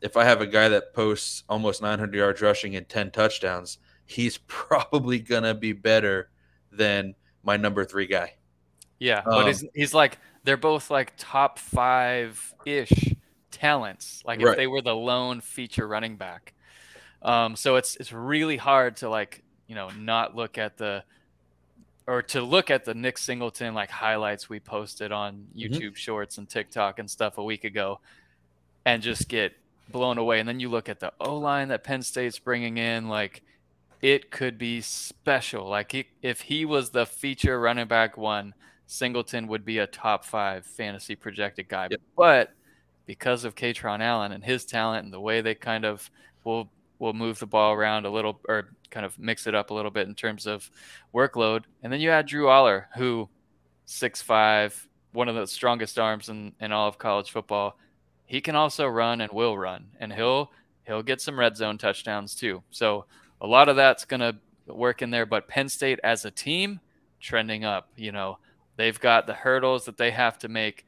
if I have a guy that posts almost 900 yards rushing and 10 touchdowns, he's probably going to be better than my number 3 guy. Yeah, but he's like, they're both like top 5-ish talents, like if they were the lone feature running back. So it's really hard to, like, you know, not look at the Nick Singleton, like, highlights we posted on YouTube Shorts and TikTok and stuff a week ago and just get blown away. And then you look at the O-line that Penn State's bringing in, like, it could be special. Like, if he was the feature running back one, Singleton would be a top 5 fantasy projected guy. Yep. But because of Katron Allen and his talent and the way they kind of will move the ball around a little, or kind of mix it up a little bit in terms of workload. And then you add Drew Allar, who 6'5", one of the strongest arms in all of college football. He can also run and will run, and he'll get some red zone touchdowns too. So a lot of that's going to work in there, but Penn State as a team trending up, you know, they've got the hurdles that they have to make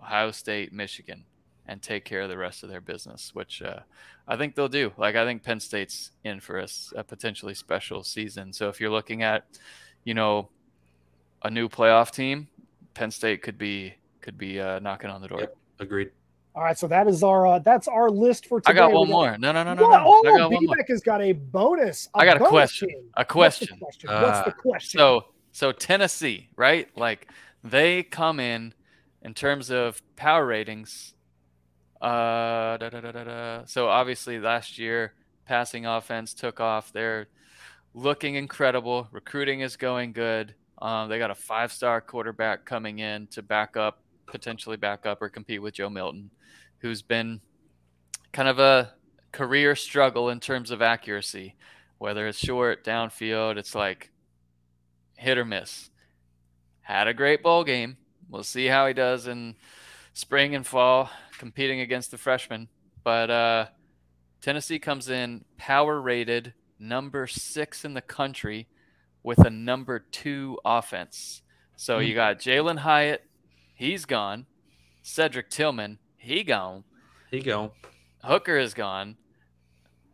Ohio State, Michigan, and take care of the rest of their business, which I think they'll do. Like, I think Penn State's in for a potentially special season. So if you're looking at, you know, a new playoff team, Penn State could be knocking on the door. Yep, agreed. All right, so that is that's our list for today. I got one more. No. B-Mac has got a bonus. I got a question. What's the question? So Tennessee, right? Like, they come in terms of power ratings. So obviously last year passing offense took off. They're looking incredible. Recruiting is going good. They got a 5-star quarterback coming in to potentially back up or compete with Joe Milton, who's been kind of a career struggle in terms of accuracy, whether it's short, downfield, it's like hit or miss. Had a great bowl game. We'll see how he does in spring and fall, competing against the freshmen, but Tennessee comes in power rated number 6 in the country with a number 2 offense. So you got Jalen Hyatt, he's gone. Cedric Tillman, he gone. He gone. Hooker is gone.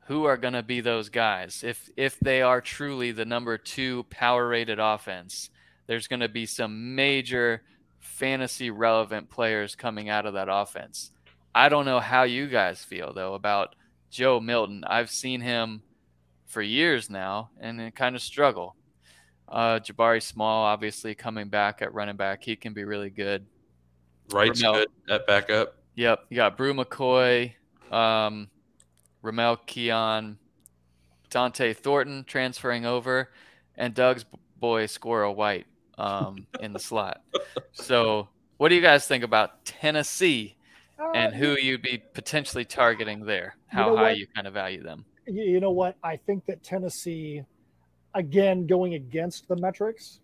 Who are going to be those guys? If they are truly the number 2 power rated offense, there's going to be some major fantasy relevant players coming out of that offense. I don't know how you guys feel though about Joe Milton. I've seen him for years now and it kind of struggle. Jabari Small, obviously coming back at running back. He can be really good. Wright's good at backup. Yep. You got Brew McCoy, Ramel Keon, Dante Thornton transferring over, and Doug's boy Squirrel White in the slot. So what do you guys think about Tennessee and who you'd be potentially targeting there? How high you kind of value them? You know what? I think that Tennessee, again, going against the metrics,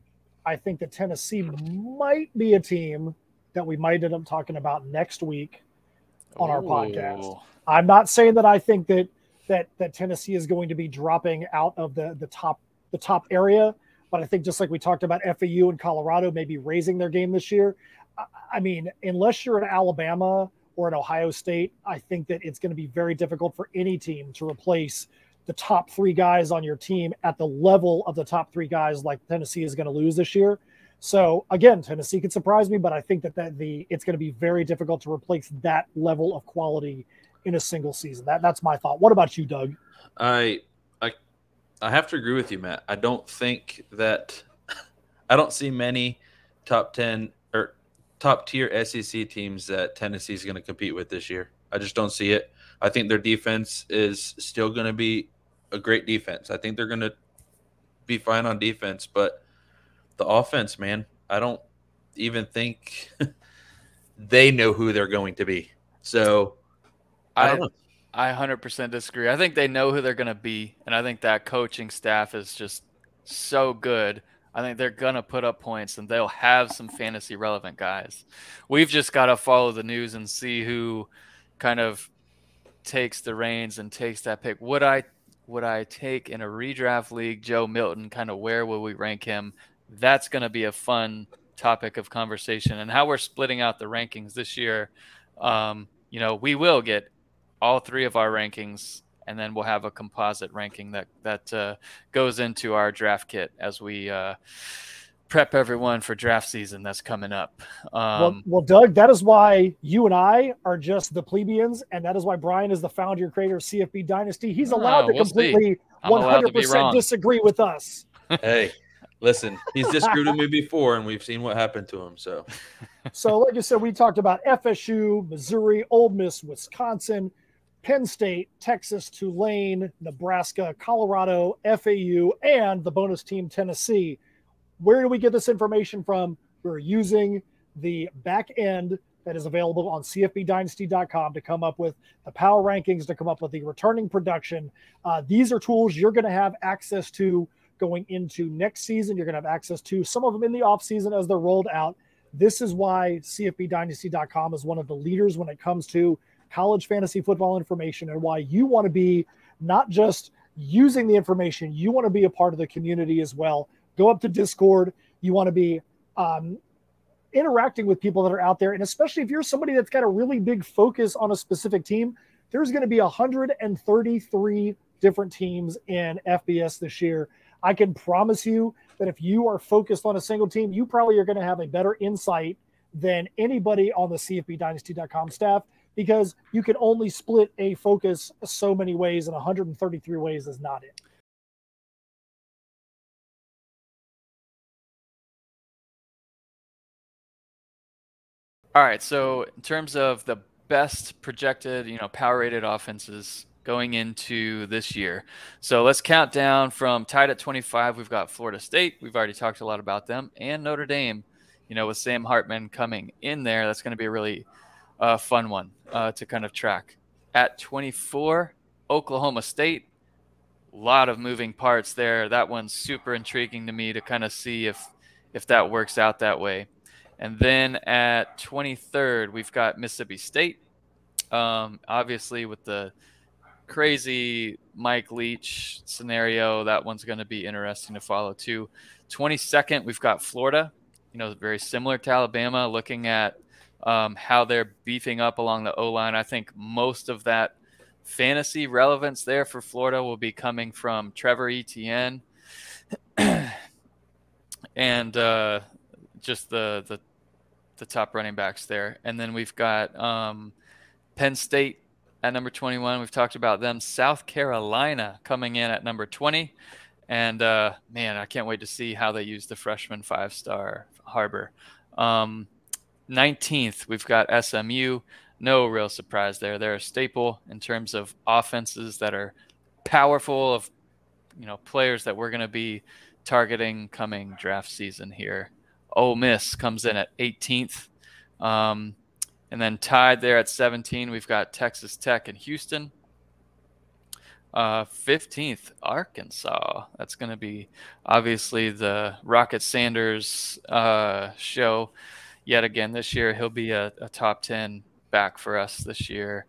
I think that Tennessee might be a team that we might end up talking about next week on our podcast. I'm not saying that I think that Tennessee is going to be dropping out of the top area, but I think just like we talked about FAU and Colorado maybe raising their game this year. I mean, unless you're in Alabama or in Ohio State, I think that it's going to be very difficult for any team to replace the top 3 guys on your team at the level of the top 3 guys like Tennessee is going to lose this year. So again, Tennessee could surprise me, but I think that it's going to be very difficult to replace that level of quality in a single season. That's my thought. What about you, Doug? I have to agree with you, Matt. I don't think that – I don't see many top 10 or top-tier SEC teams that Tennessee is going to compete with this year. I just don't see it. I think their defense is still going to be a great defense. I think they're going to be fine on defense, but the offense, man, I don't even think they know who they're going to be. So I don't know. I 100% disagree. I think they know who they're going to be, and I think that coaching staff is just so good. I think they're going to put up points, and they'll have some fantasy-relevant guys. We've just got to follow the news and see who kind of takes the reins and takes that pick. Would I take in a redraft league Joe Milton? Kind of where will we rank him? That's going to be a fun topic of conversation. And how we're splitting out the rankings this year, we will get – all 3 of our rankings, and then we'll have a composite ranking that goes into our draft kit as we prep everyone for draft season that's coming up. Well, Doug, that is why you and I are just the plebeians, and that is why Brian is the founder and creator of CFB Dynasty. He's allowed to completely 100% disagree with us. Hey. Listen, he's disagreed with me before, and we've seen what happened to him. So like you said, we talked about FSU, Missouri, Ole Miss, Wisconsin, Penn State, Texas, Tulane, Nebraska, Colorado, FAU, and the bonus team Tennessee. Where do we get this information from? We're using the back end that is available on CFBDynasty.com to come up with the power rankings, to come up with the returning production. These are tools you're going to have access to going into next season. You're going to have access to some of them in the offseason as they're rolled out. This is why CFBDynasty.com is one of the leaders when it comes to college fantasy football information, and why you want to be not just using the information, you want to be a part of the community as well. Go up to Discord. You want to be interacting with people that are out there, and especially if you're somebody that's got a really big focus on a specific team, there's going to be 133 different teams in FBS this year. I can promise you that if you are focused on a single team, you probably are going to have a better insight than anybody on the CFBDynasty.com staff, because you can only split a focus so many ways, and 133 ways is not it. All right, so in terms of the best projected, power-rated offenses going into this year. So let's count down from tied at 25. We've got Florida State. We've already talked a lot about them, and Notre Dame, with Sam Hartman coming in there. That's going to be a really fun one to kind of track. At 24, Oklahoma State. A lot of moving parts there. That one's super intriguing to me to kind of see if that works out that way. And then at 23rd, we've got Mississippi State. Obviously with the crazy Mike Leach scenario. That one's going to be interesting to follow too. 22nd, we've got Florida, very similar to Alabama, looking at how they're beefing up along the O-line. I think most of that fantasy relevance there for Florida will be coming from Trevor Etienne and just the top running backs there. And then we've got Penn State at number 21. We've talked about them. South Carolina coming in at number 20. And man, I can't wait to see how they use the freshman five-star Harbor. 19th, we've got SMU. No real surprise there. They're a staple in terms of offenses that are powerful, of players that we're going to be targeting coming draft season here. Ole Miss comes in at 18th. And then tied there at 17, we've got Texas Tech and Houston. 15th, Arkansas. That's going to be obviously the Rocket Sanders show yet again this year. He'll be a top 10 back for us this year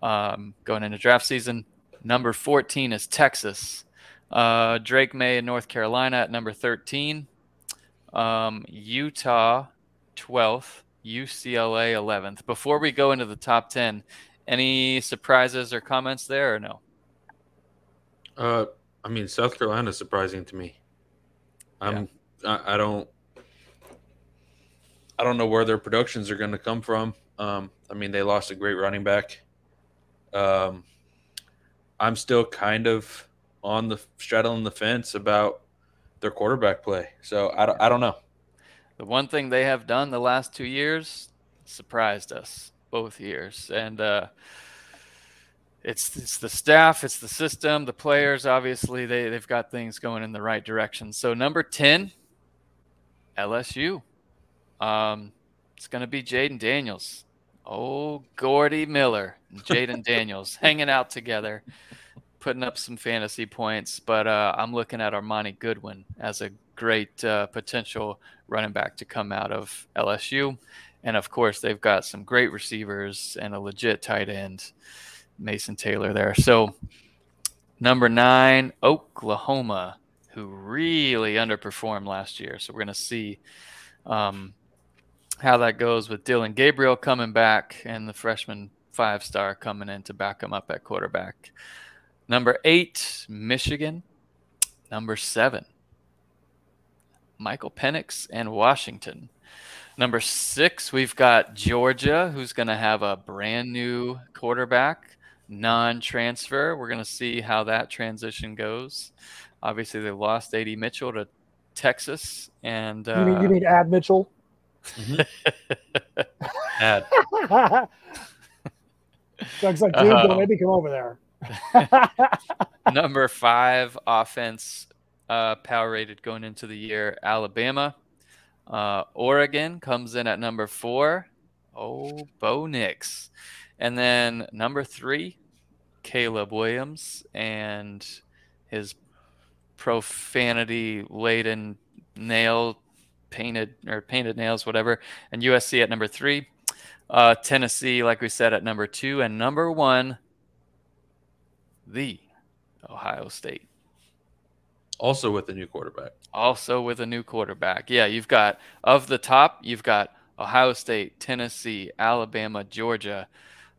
going into draft season. Number 14 is Texas. Drake May in North Carolina at number 13. Utah, 12th. UCLA 11th. Before we go into the top 10, any surprises or comments there or no? I mean, South Carolina is surprising to me. I don't know where their productions are going to come from. I mean, they lost a great running back. I'm still kind of straddling the fence about their quarterback play. So I don't know. The one thing they have done the last 2 years surprised us both years. And it's the staff, it's the system, the players, obviously they've got things going in the right direction. So number 10, LSU. It's going to be Jaden Daniels. Oh, Gordy Miller and Jaden Daniels hanging out together, putting up some fantasy points. But I'm looking at Armani Goodwin as a great potential running back to come out of LSU. And of course, they've got some great receivers and a legit tight end, Mason Taylor there. So number 9, Oklahoma, who really underperformed last year. So we're going to see how that goes with Dylan Gabriel coming back and the freshman five-star coming in to back him up at quarterback. Number 8, Michigan. Number 7, Michael Penix and Washington. Number 6, we've got Georgia, who's going to have a brand new quarterback, non-transfer. We're going to see how that transition goes. Obviously, they lost Ad Mitchell to Texas. And you mean Ad Mitchell? Mm-hmm. Ad. Doug's like, dude, don't maybe come over there. Number 5 offense power rated going into the year, Alabama. Oregon comes in at number 4. Oh, Bo Nix. And then number 3, Caleb Williams and his profanity laden nail painted nails, whatever. And USC at number 3, Tennessee, like we said, at number 2, and number 1, the Ohio State. Also with a new quarterback. Yeah, you've got, of the top, you've got Ohio State, Tennessee, Alabama, Georgia,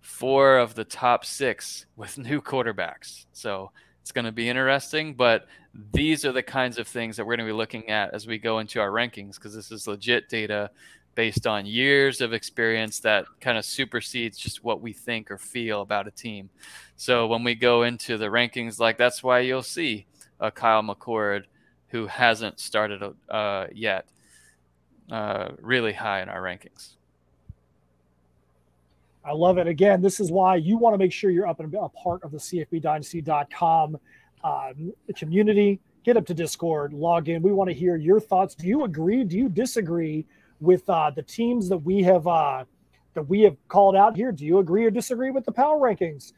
4 of the top 6 with new quarterbacks. So it's going to be interesting, but these are the kinds of things that we're going to be looking at as we go into our rankings, because this is legit data based on years of experience that kind of supersedes just what we think or feel about a team. So when we go into the rankings, like that's why you'll see a Kyle McCord who hasn't started yet really high in our rankings. I love it. Again, this is why you want to make sure you're up and a part of the CFBDynasty.com community. Get up to Discord, log in. We want to hear your thoughts. Do you agree? Do you disagree with the teams that we have called out here? Do you agree or disagree with the power rankings?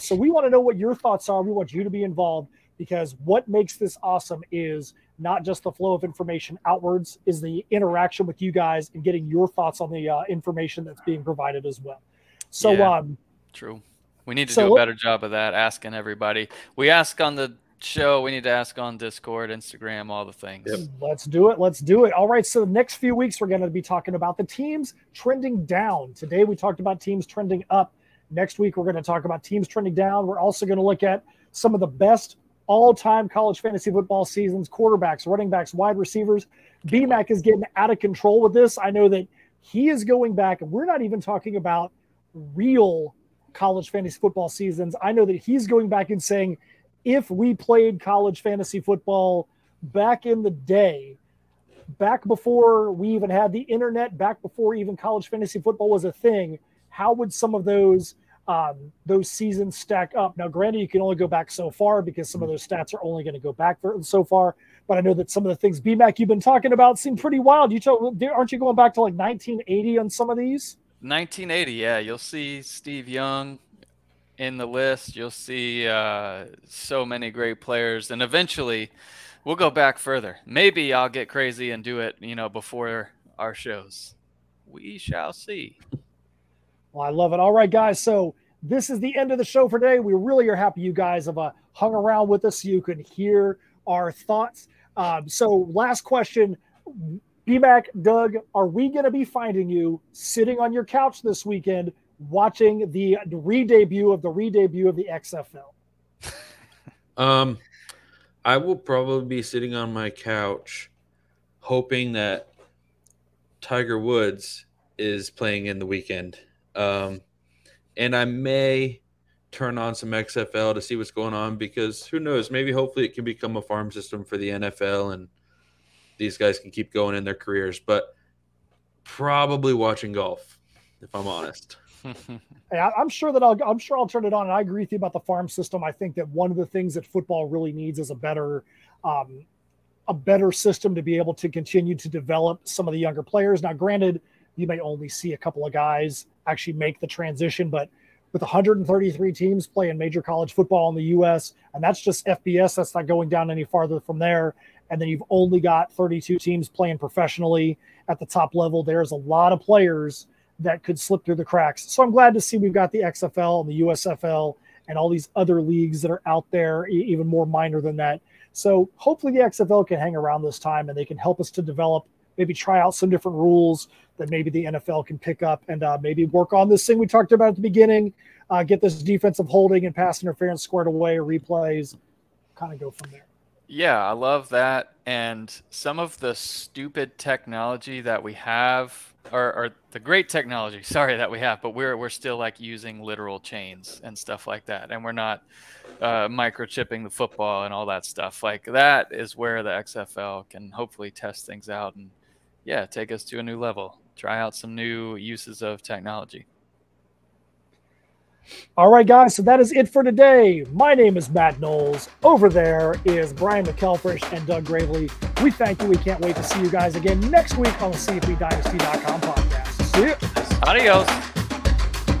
So we want to know what your thoughts are. We want you to be involved, because what makes this awesome is not just the flow of information outwards, is the interaction with you guys and getting your thoughts on the information that's being provided as well. So, yeah, true. We need to do a better job of that, asking everybody. We ask on the show. We need to ask on Discord, Instagram, all the things. Yep. Let's do it. All right, so the next few weeks we're going to be talking about the teams trending down. Today we talked about teams trending up. Next week we're going to talk about teams trending down. We're also going to look at some of the best all-time college fantasy football seasons, quarterbacks, running backs, wide receivers. BMAC is getting out of control with this. I know that he is going back, and we're not even talking about real college fantasy football seasons. I know that he's going back and saying, if we played college fantasy football back in the day, back before we even had the internet, back before even college fantasy football was a thing, how would some of those seasons stack up? Now, granted, you can only go back so far because some of those stats are only going to go back so far. But I know that some of the things, BMAC, you've been talking about seem pretty wild. Aren't you going back to like 1980 on some of these? 1980, yeah. You'll see Steve Young in the list. You'll see so many great players. And eventually, we'll go back further. Maybe I'll get crazy and do it, before our shows. We shall see. Well, I love it. All right, guys. So this is the end of the show for today. We really are happy you guys have hung around with us. You can hear our thoughts. So last question, BMAC, Doug, are we going to be finding you sitting on your couch this weekend watching the re-debut of the XFL? I will probably be sitting on my couch hoping that Tiger Woods is playing in the weekend. And I may turn on some XFL to see what's going on, because who knows, maybe hopefully it can become a farm system for the NFL and these guys can keep going in their careers, but probably watching golf, if I'm honest. Hey, I'm sure I'll turn it on. And I agree with you about the farm system. I think that one of the things that football really needs is a better system to be able to continue to develop some of the younger players. Now, granted, you may only see a couple of guys actually make the transition, but with 133 teams playing major college football in the U.S., and that's just FBS, that's not going down any farther from there. And then you've only got 32 teams playing professionally at the top level. There's a lot of players that could slip through the cracks. So I'm glad to see we've got the XFL and the USFL and all these other leagues that are out there, even more minor than that. So hopefully the XFL can hang around this time and they can help us to develop, maybe try out some different rules that maybe the NFL can pick up and maybe work on this thing we talked about at the beginning, get this defensive holding and pass interference squared away, replays, kind of go from there. Yeah, I love that. And some of the stupid technology that we have, or the great technology, that we have, but we're still like using literal chains and stuff like that. And we're not microchipping the football and all that stuff. Like, that is where the XFL can hopefully test things out and, yeah, take us to a new level. Try out some new uses of technology. All right, guys, so that is it for today. My name is Matt Knowles. Over there is Brian McElfresh and Doug Gravely. We thank you. We can't wait to see you guys again next week on the CFBDynasty.com podcast. See you. Adios.